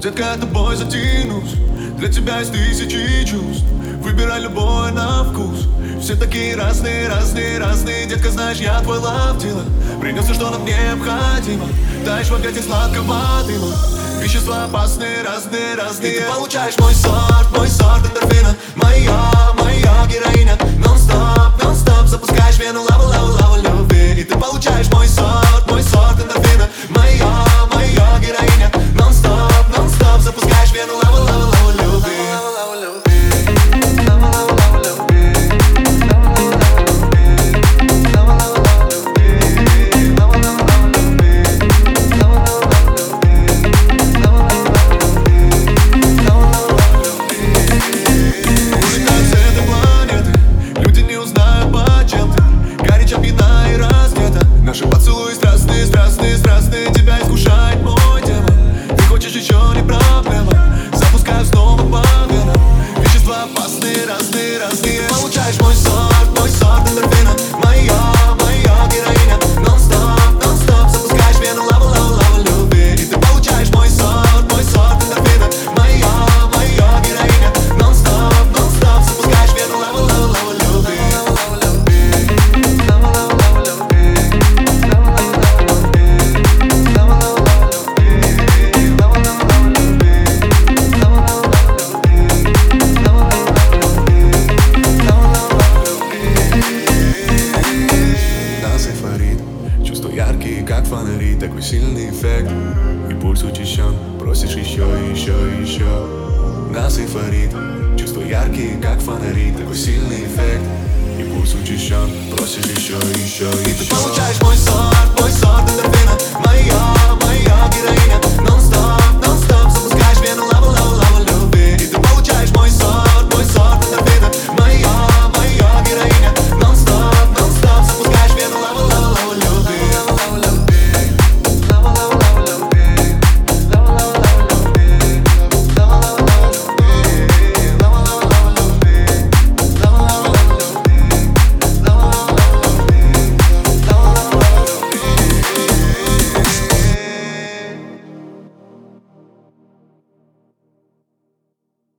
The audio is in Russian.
Детка, я тобой затянусь, для тебя есть тысячи чувств. Выбирай любое на вкус, все такие разные, разные, разные. Детка, знаешь, я твой love dealer, принес все, что нам необходимо. Таешь в объятии сладкого дыма, вещества опасные, разные, разные. И ты получаешь мой сорт эндорфина. Моя героиня, нон-стоп, нон-стоп. Запускаешь вену, лаву, лаву, лаву любви. И ты получаешь мой сорт эндорфина. Моя героиня, нон-стоп, нон-стоп. Запускаешь вену, лаву, лаву, лаву любви. Как фонари, такой сильный эффект. И пульс учащен, просишь еще, еще, еще. Нас эйфорит, чувства яркие, как фонари, такой сильный эффект. И пульс учащен, просишь еще, еще, еще. И ты получаешь мой сорт эндорфина. Моя героиня.